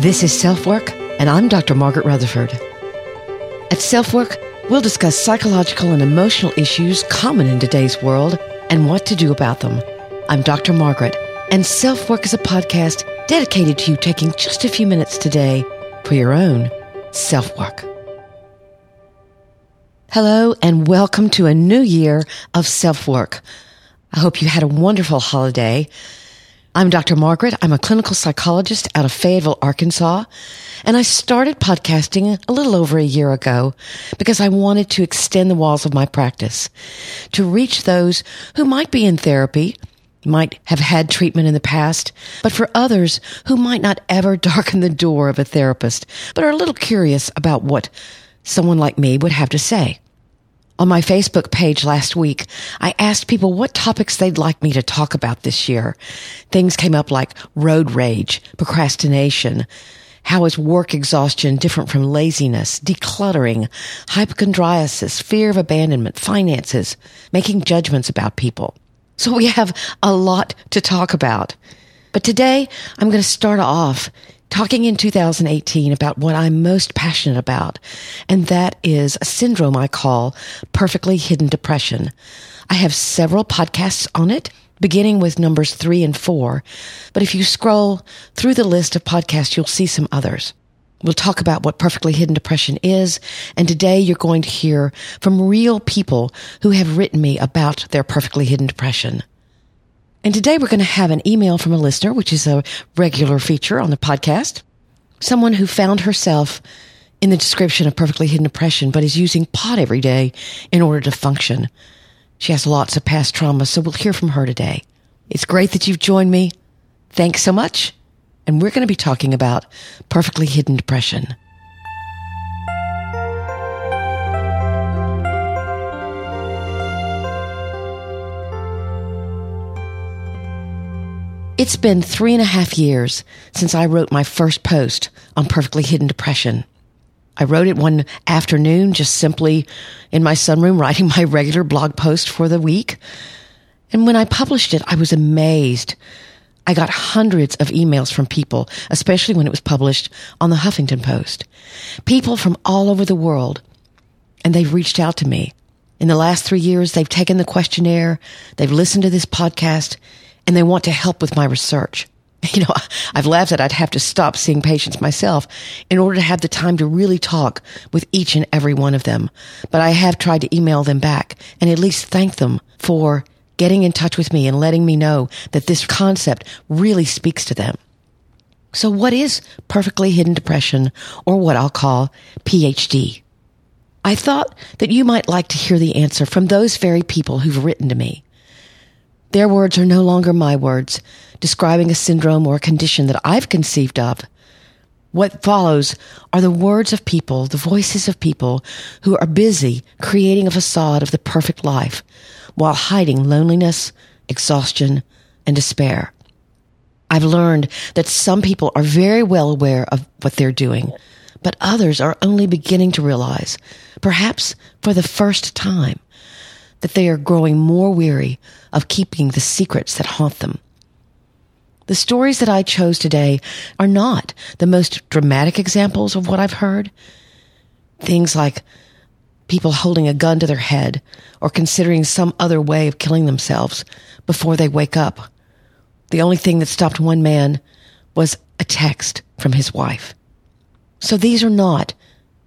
This is Self Work, and I'm Dr. Margaret Rutherford. At Self Work, we'll discuss psychological and emotional issues common in today's world and what to do about them. I'm Dr. Margaret, and Self Work is a podcast dedicated to you taking just a few minutes today for your own self-work. Hello, and welcome to a new year of self-work. I hope you had a wonderful holiday. I'm Dr. Margaret. I'm a clinical psychologist out of Fayetteville, Arkansas, and I started podcasting a little over a year ago because I wanted to extend the walls of my practice to reach those who might be in therapy, might have had treatment in the past, but for others who might not ever darken the door of a therapist, but are a little curious about what someone like me would have to say. On my Facebook page last week, I asked people what topics they'd like me to talk about this year. Things came up like road rage, procrastination, how is work exhaustion different from laziness, decluttering, hypochondriasis, fear of abandonment, finances, making judgments about people. So we have a lot to talk about. But today, I'm going to start off talking in 2018 about what I'm most passionate about, and that is a syndrome I call Perfectly Hidden Depression. I have several podcasts on it, beginning with numbers 3 and 4, but if you scroll through the list of podcasts, you'll see some others. We'll talk about what Perfectly Hidden Depression is, and today you're going to hear from real people who have written me about their Perfectly Hidden Depression. And today we're going to have an email from a listener, which is a regular feature on the podcast. Someone who found herself in the description of Perfectly Hidden Depression, but is using pot every day in order to function. She has lots of past trauma, so we'll hear from her today. It's great that you've joined me. Thanks so much. And we're going to be talking about Perfectly Hidden Depression. It's been 3.5 years since I wrote my first post on Perfectly Hidden Depression. I wrote it one afternoon, just simply in my sunroom, writing my regular blog post for the week. And when I published it, I was amazed. I got hundreds of emails from people, especially when it was published on the Huffington Post. People from all over the world, and they've reached out to me. In the last 3 years, they've taken the questionnaire, they've listened to this podcast, and they want to help with my research. You know, I've laughed that I'd have to stop seeing patients myself in order to have the time to really talk with each and every one of them. But I have tried to email them back and at least thank them for getting in touch with me and letting me know that this concept really speaks to them. So what is Perfectly Hidden Depression, or what I'll call PhD? I thought that you might like to hear the answer from those very people who've written to me. Their words are no longer my words, describing a syndrome or a condition that I've conceived of. What follows are the words of people, the voices of people who are busy creating a facade of the perfect life while hiding loneliness, exhaustion, and despair. I've learned that some people are very well aware of what they're doing, but others are only beginning to realize, perhaps for the first time, that they are growing more weary of keeping the secrets that haunt them. The stories that I chose today are not the most dramatic examples of what I've heard. Things like people holding a gun to their head or considering some other way of killing themselves before they wake up. The only thing that stopped one man was a text from his wife. So these are not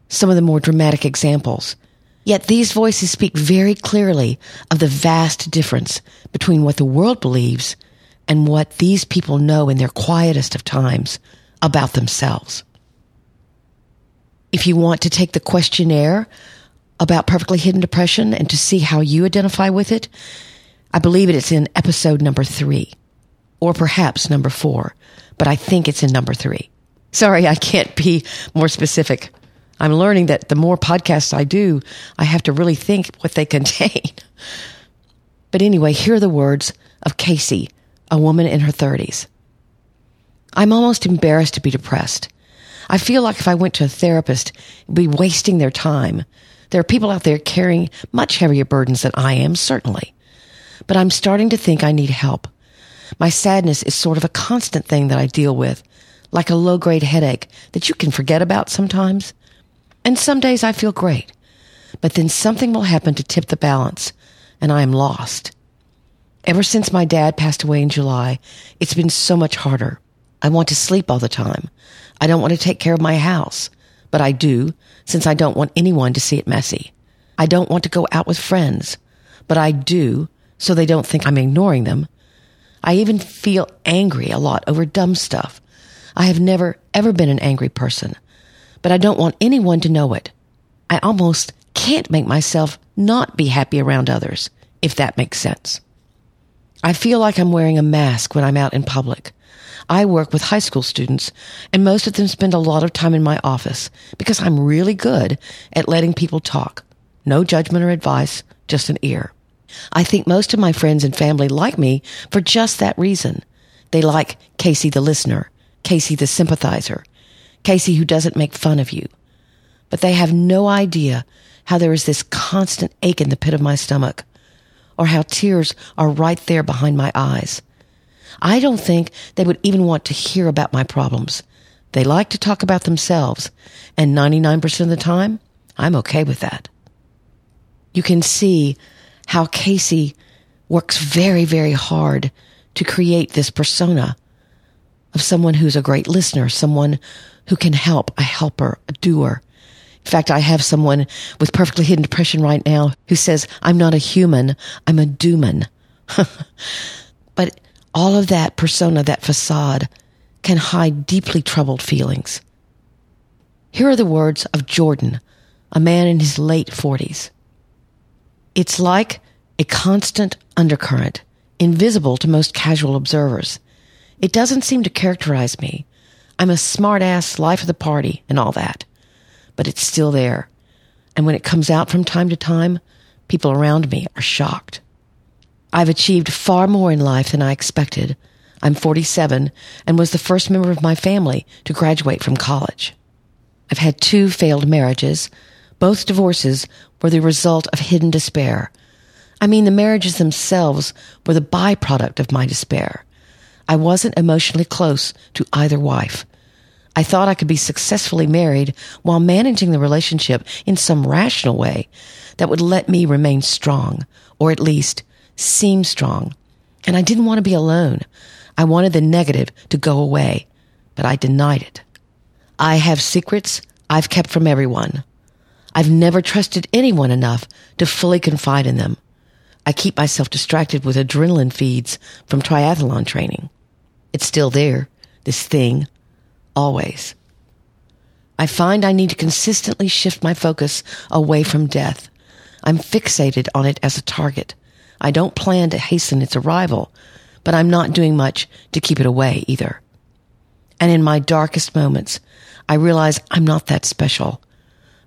some of the more dramatic examples. Yet these voices speak very clearly of the vast difference between what the world believes and what these people know in their quietest of times about themselves. If you want to take the questionnaire about Perfectly Hidden Depression and to see how you identify with it, I believe it's in episode number 3, or perhaps number 4, but I think it's in number 3. Sorry, I can't be more specific. I'm learning that the more podcasts I do, I have to really think what they contain. But anyway, here are the words of Casey, a woman in her 30s. I'm almost embarrassed to be depressed. I feel like if I went to a therapist, it'd be wasting their time. There are people out there carrying much heavier burdens than I am, certainly. But I'm starting to think I need help. My sadness is sort of a constant thing that I deal with, like a low-grade headache that you can forget about sometimes. And some days I feel great, but then something will happen to tip the balance, and I am lost. Ever since my dad passed away in July, it's been so much harder. I want to sleep all the time. I don't want to take care of my house, but I do, since I don't want anyone to see it messy. I don't want to go out with friends, but I do, so they don't think I'm ignoring them. I even feel angry a lot over dumb stuff. I have never, ever been an angry person, but I don't want anyone to know it. I almost can't make myself not be happy around others, if that makes sense. I feel like I'm wearing a mask when I'm out in public. I work with high school students, and most of them spend a lot of time in my office because I'm really good at letting people talk. No judgment or advice, just an ear. I think most of my friends and family like me for just that reason. They like Casey the listener, Casey the sympathizer, Casey who doesn't make fun of you. But they have no idea how there is this constant ache in the pit of my stomach, or how tears are right there behind my eyes. I don't think they would even want to hear about my problems. They like to talk about themselves, and 99% of the time, I'm okay with that. You can see how Casey works very, very hard to create this persona of someone who's a great listener, someone who can help, a helper, a doer. In fact, I have someone with perfectly hidden depression right now who says, I'm not a human, I'm a dooman. But all of that persona, that facade, can hide deeply troubled feelings. Here are the words of Jordan, a man in his late 40s. It's like a constant undercurrent, invisible to most casual observers. It doesn't seem to characterize me. I'm a smart-ass, life of the party, and all that. But it's still there. And when it comes out from time to time, people around me are shocked. I've achieved far more in life than I expected. I'm 47 and was the first member of my family to graduate from college. I've had 2 failed marriages. Both divorces were the result of hidden despair. I mean, the marriages themselves were the byproduct of my despair. I wasn't emotionally close to either wife. I thought I could be successfully married while managing the relationship in some rational way that would let me remain strong, or at least seem strong. And I didn't want to be alone. I wanted the negative to go away, but I denied it. I have secrets I've kept from everyone. I've never trusted anyone enough to fully confide in them. I keep myself distracted with adrenaline feeds from triathlon training. It's still there, this thing. Always. I find I need to consistently shift my focus away from death. I'm fixated on it as a target. I don't plan to hasten its arrival, but I'm not doing much to keep it away either. And in my darkest moments, I realize I'm not that special.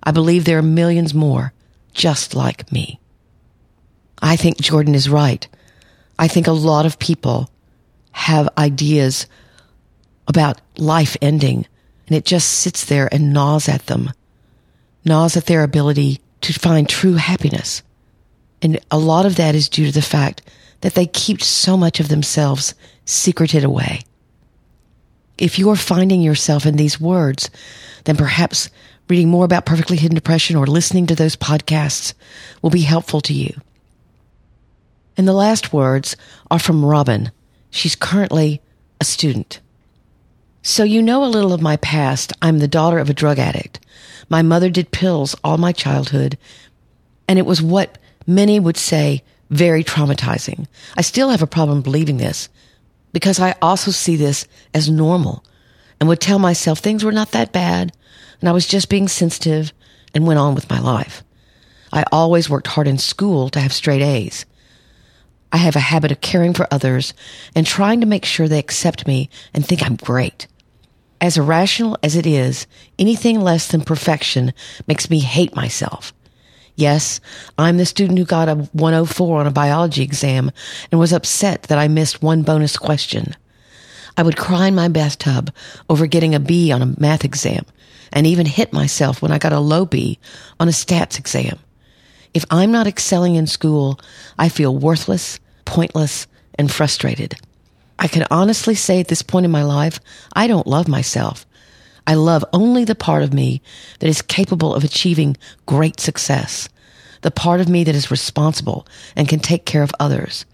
I believe there are millions more just like me. I think Jordan is right. I think a lot of people have ideas about life ending, and it just sits there and gnaws at them, gnaws at their ability to find true happiness. And a lot of that is due to the fact that they keep so much of themselves secreted away. If you are finding yourself in these words, then perhaps reading more about Perfectly Hidden Depression or listening to those podcasts will be helpful to you. And the last words are from Robin. She's currently a student. So you know a little of my past. I'm the daughter of a drug addict. My mother did pills all my childhood, and it was what many would say very traumatizing. I still have a problem believing this because I also see this as normal and would tell myself things were not that bad, and I was just being sensitive and went on with my life. I always worked hard in school to have straight A's. I have a habit of caring for others and trying to make sure they accept me and think I'm great. As irrational as it is, anything less than perfection makes me hate myself. Yes, I'm the student who got a 104 on a biology exam and was upset that I missed one bonus question. I would cry in my bathtub over getting a B on a math exam and even hit myself when I got a low B on a stats exam. If I'm not excelling in school, I feel worthless, pointless, and frustrated. I can honestly say at this point in my life, I don't love myself. I love only the part of me that is capable of achieving great success, the part of me that is responsible and can take care of others,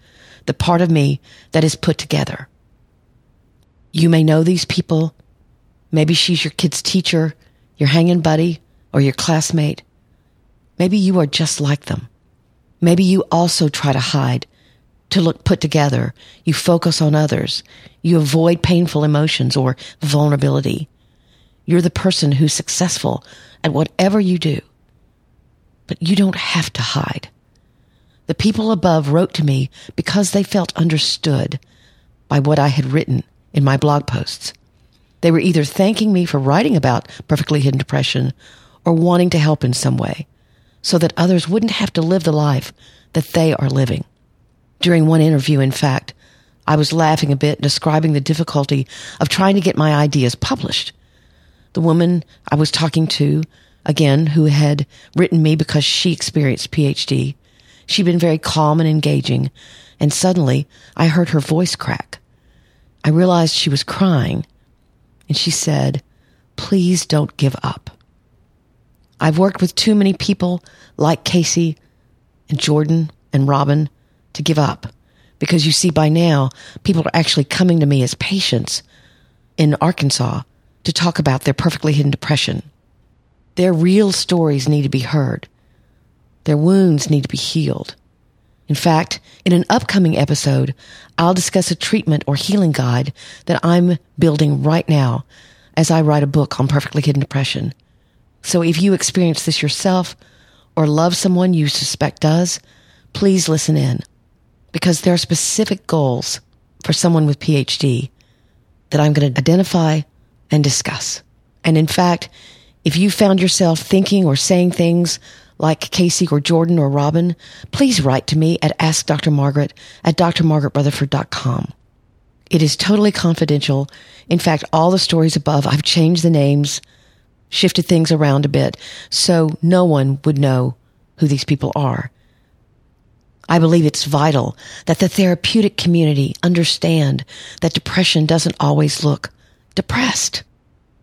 the part of me that is put together. You may know these people. Maybe she's your kid's teacher, your hanging buddy, or your classmate. Maybe you are just like them. Maybe you also try to hide, to look put together. You focus on others. You avoid painful emotions or vulnerability. You're the person who's successful at whatever you do. But you don't have to hide. The people above wrote to me because they felt understood by what I had written in my blog posts. They were either thanking me for writing about perfectly hidden depression or wanting to help in some way so that others wouldn't have to live the life that they are living. During one interview, in fact, I was laughing a bit, describing the difficulty of trying to get my ideas published. The woman I was talking to, again, who had written me because she experienced PhD, she'd been very calm and engaging, and suddenly I heard her voice crack. I realized she was crying, and she said, "Please don't give up. I've worked with too many people like Casey and Jordan and Robin to give up, because you see, by now, people are actually coming to me as patients in Arkansas to talk about their perfectly hidden depression. Their real stories need to be heard. Their wounds need to be healed. In fact, in an upcoming episode, I'll discuss a treatment or healing guide that I'm building right now as I write a book on perfectly hidden depression. So if you experience this yourself or love someone you suspect does, please listen in, because there are specific goals for someone with PhD that I'm going to identify and discuss. And in fact, if you found yourself thinking or saying things like Casey or Jordan or Robin, please write to me at AskDrMargaret at DrMargaretBrotherford.com. It is totally confidential. In fact, all the stories above, I've changed the names, shifted things around a bit, so no one would know who these people are. I believe it's vital that the therapeutic community understand that depression doesn't always look depressed.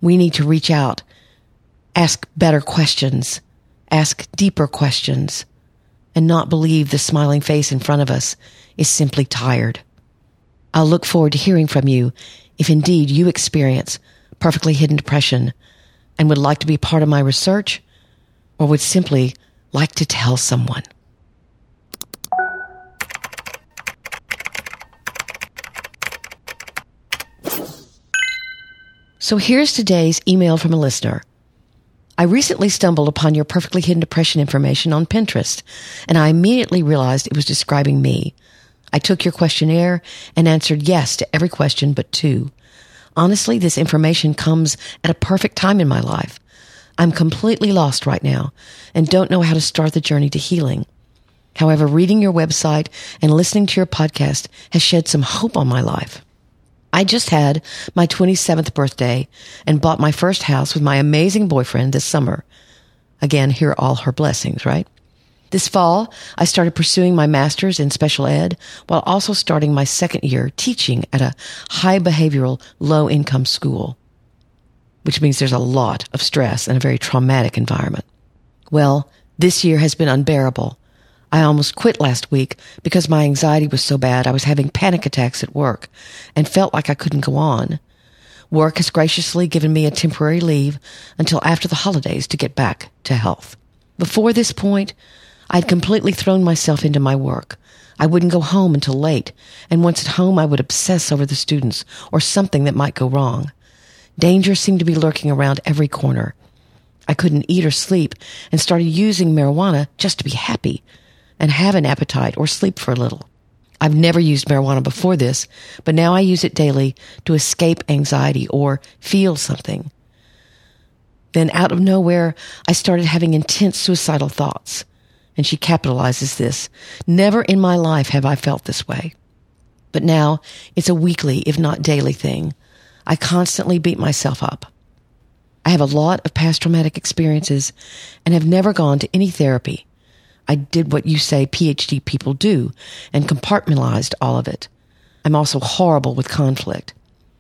We need to reach out, ask better questions, ask deeper questions, and not believe the smiling face in front of us is simply tired. I'll look forward to hearing from you if indeed you experience perfectly hidden depression and would like to be part of my research or would simply like to tell someone. So here's today's email from a listener. I recently stumbled upon your perfectly hidden depression information on Pinterest, and I immediately realized it was describing me. I took your questionnaire and answered yes to every question but two. Honestly, this information comes at a perfect time in my life. I'm completely lost right now and don't know how to start the journey to healing. However, reading your website and listening to your podcast has shed some hope on my life. I just had my 27th birthday and bought my first house with my amazing boyfriend this summer. Again, here are all her blessings, right? This fall, I started pursuing my master's in special ed while also starting my second year teaching at a high behavioral, low-income school, which means there's a lot of stress and a very traumatic environment. Well, this year has been unbearable. I almost quit last week because my anxiety was so bad I was having panic attacks at work and felt like I couldn't go on. Work has graciously given me a temporary leave until after the holidays to get back to health. Before this point, I'd completely thrown myself into my work. I wouldn't go home until late, and once at home I would obsess over the students or something that might go wrong. Danger seemed to be lurking around every corner. I couldn't eat or sleep and started using marijuana just to be happy and have an appetite or sleep for a little. I've never used marijuana before this, but now I use it daily to escape anxiety or feel something. Then out of nowhere, I started having intense suicidal thoughts. And she capitalizes this. Never in my life have I felt this way. But now it's a weekly, if not daily thing. I constantly beat myself up. I have a lot of past traumatic experiences and have never gone to any therapy. I did what you say PhD people do and compartmentalized all of it. I'm also horrible with conflict.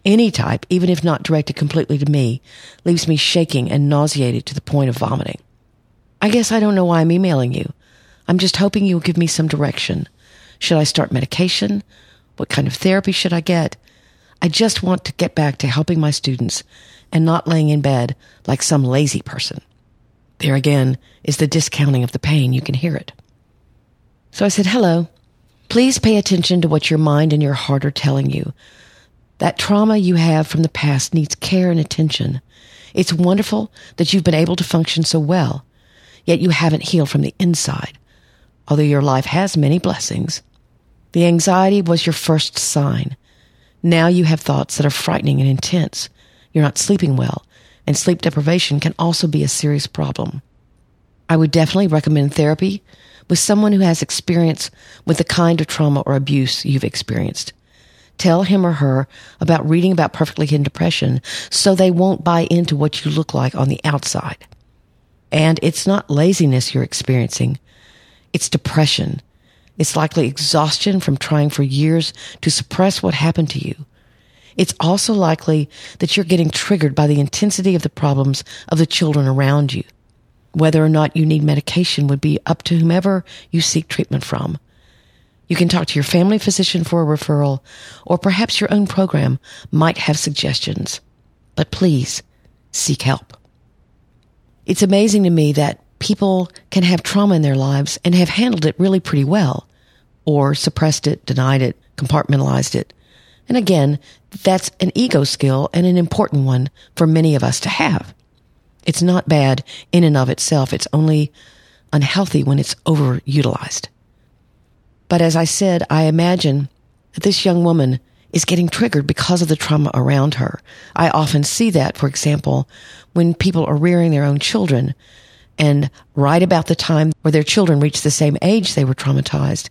Any type, even if not directed completely to me, leaves me shaking and nauseated to the point of vomiting. I guess I don't know why I'm emailing you. I'm just hoping you'll give me some direction. Should I start medication? What kind of therapy should I get? I just want to get back to helping my students and not laying in bed like some lazy person. There again is the discounting of the pain. You can hear it. So I said, hello. Please pay attention to what your mind and your heart are telling you. That trauma you have from the past needs care and attention. It's wonderful that you've been able to function so well, yet you haven't healed from the inside. Although your life has many blessings, the anxiety was your first sign. Now you have thoughts that are frightening and intense. You're not sleeping well, and sleep deprivation can also be a serious problem. I would definitely recommend therapy with someone who has experience with the kind of trauma or abuse you've experienced. Tell him or her about reading about Perfectly Hidden Depression so they won't buy into what you look like on the outside. And it's not laziness you're experiencing. It's depression. It's likely exhaustion from trying for years to suppress what happened to you. It's also likely that you're getting triggered by the intensity of the problems of the children around you. Whether or not you need medication would be up to whomever you seek treatment from. You can talk to your family physician for a referral, or perhaps your own program might have suggestions. But please, seek help. It's amazing to me that people can have trauma in their lives and have handled it really pretty well, or suppressed it, denied it, compartmentalized it. And again, that's an ego skill and an important one for many of us to have. It's not bad in and of itself. It's only unhealthy when it's overutilized. But as I said, I imagine that this young woman is getting triggered because of the trauma around her. I often see that, for example, when people are rearing their own children, and right about the time where their children reach the same age they were traumatized,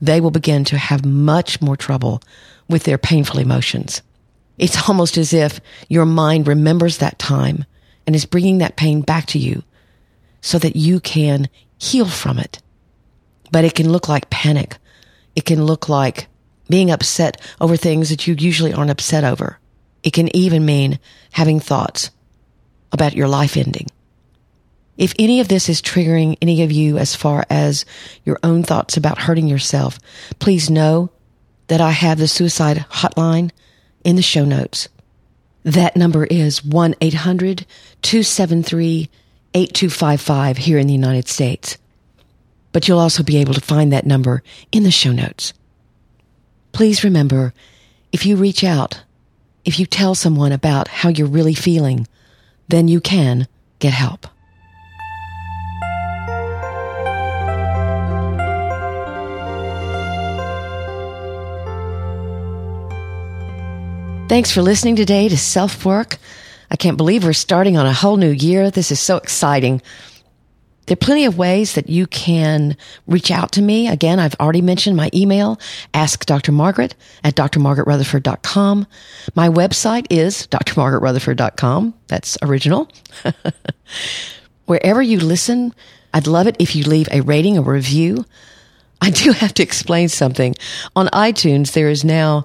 they will begin to have much more trouble with their painful emotions. It's almost as if your mind remembers that time and is bringing that pain back to you so that you can heal from it. But it can look like panic. It can look like being upset over things that you usually aren't upset over. It can even mean having thoughts about your life ending. If any of this is triggering any of you as far as your own thoughts about hurting yourself, please know that I have the suicide hotline in the show notes. That number is 1-800-273-8255 here in the United States. But you'll also be able to find that number in the show notes. Please remember, if you reach out, if you tell someone about how you're really feeling, then you can get help. Thanks for listening today to Self Work. I can't believe we're starting on a whole new year. This is so exciting. There are plenty of ways that you can reach out to me. Again, I've already mentioned my email, AskDrMargaret at DrMargaretBrotherford.com. My website is DrMargaretRutherford.com. That's original. Wherever you listen, I'd love it if you leave a rating, a review. I do have to explain something. On iTunes, there is now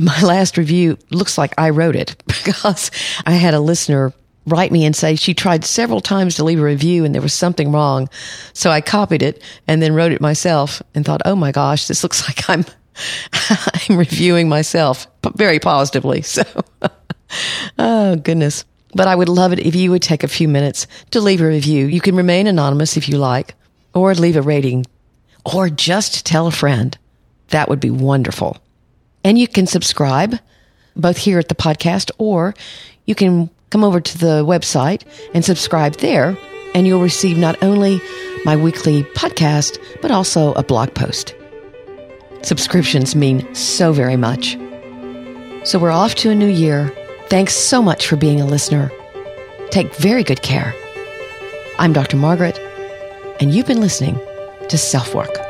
my last review looks like I wrote it because I had a listener write me and say she tried several times to leave a review and there was something wrong. So I copied it and then wrote it myself and thought, oh my gosh, this looks like I'm reviewing myself very positively. So, oh goodness. But I would love it if you would take a few minutes to leave a review. You can remain anonymous if you like, or leave a rating, or just tell a friend. That would be wonderful. And you can subscribe both here at the podcast, or you can come over to the website and subscribe there, and you'll receive not only my weekly podcast, but also a blog post. Subscriptions mean so very much. So we're off to a new year. Thanks so much for being a listener. Take very good care. I'm Dr. Margaret, and you've been listening to Self Work.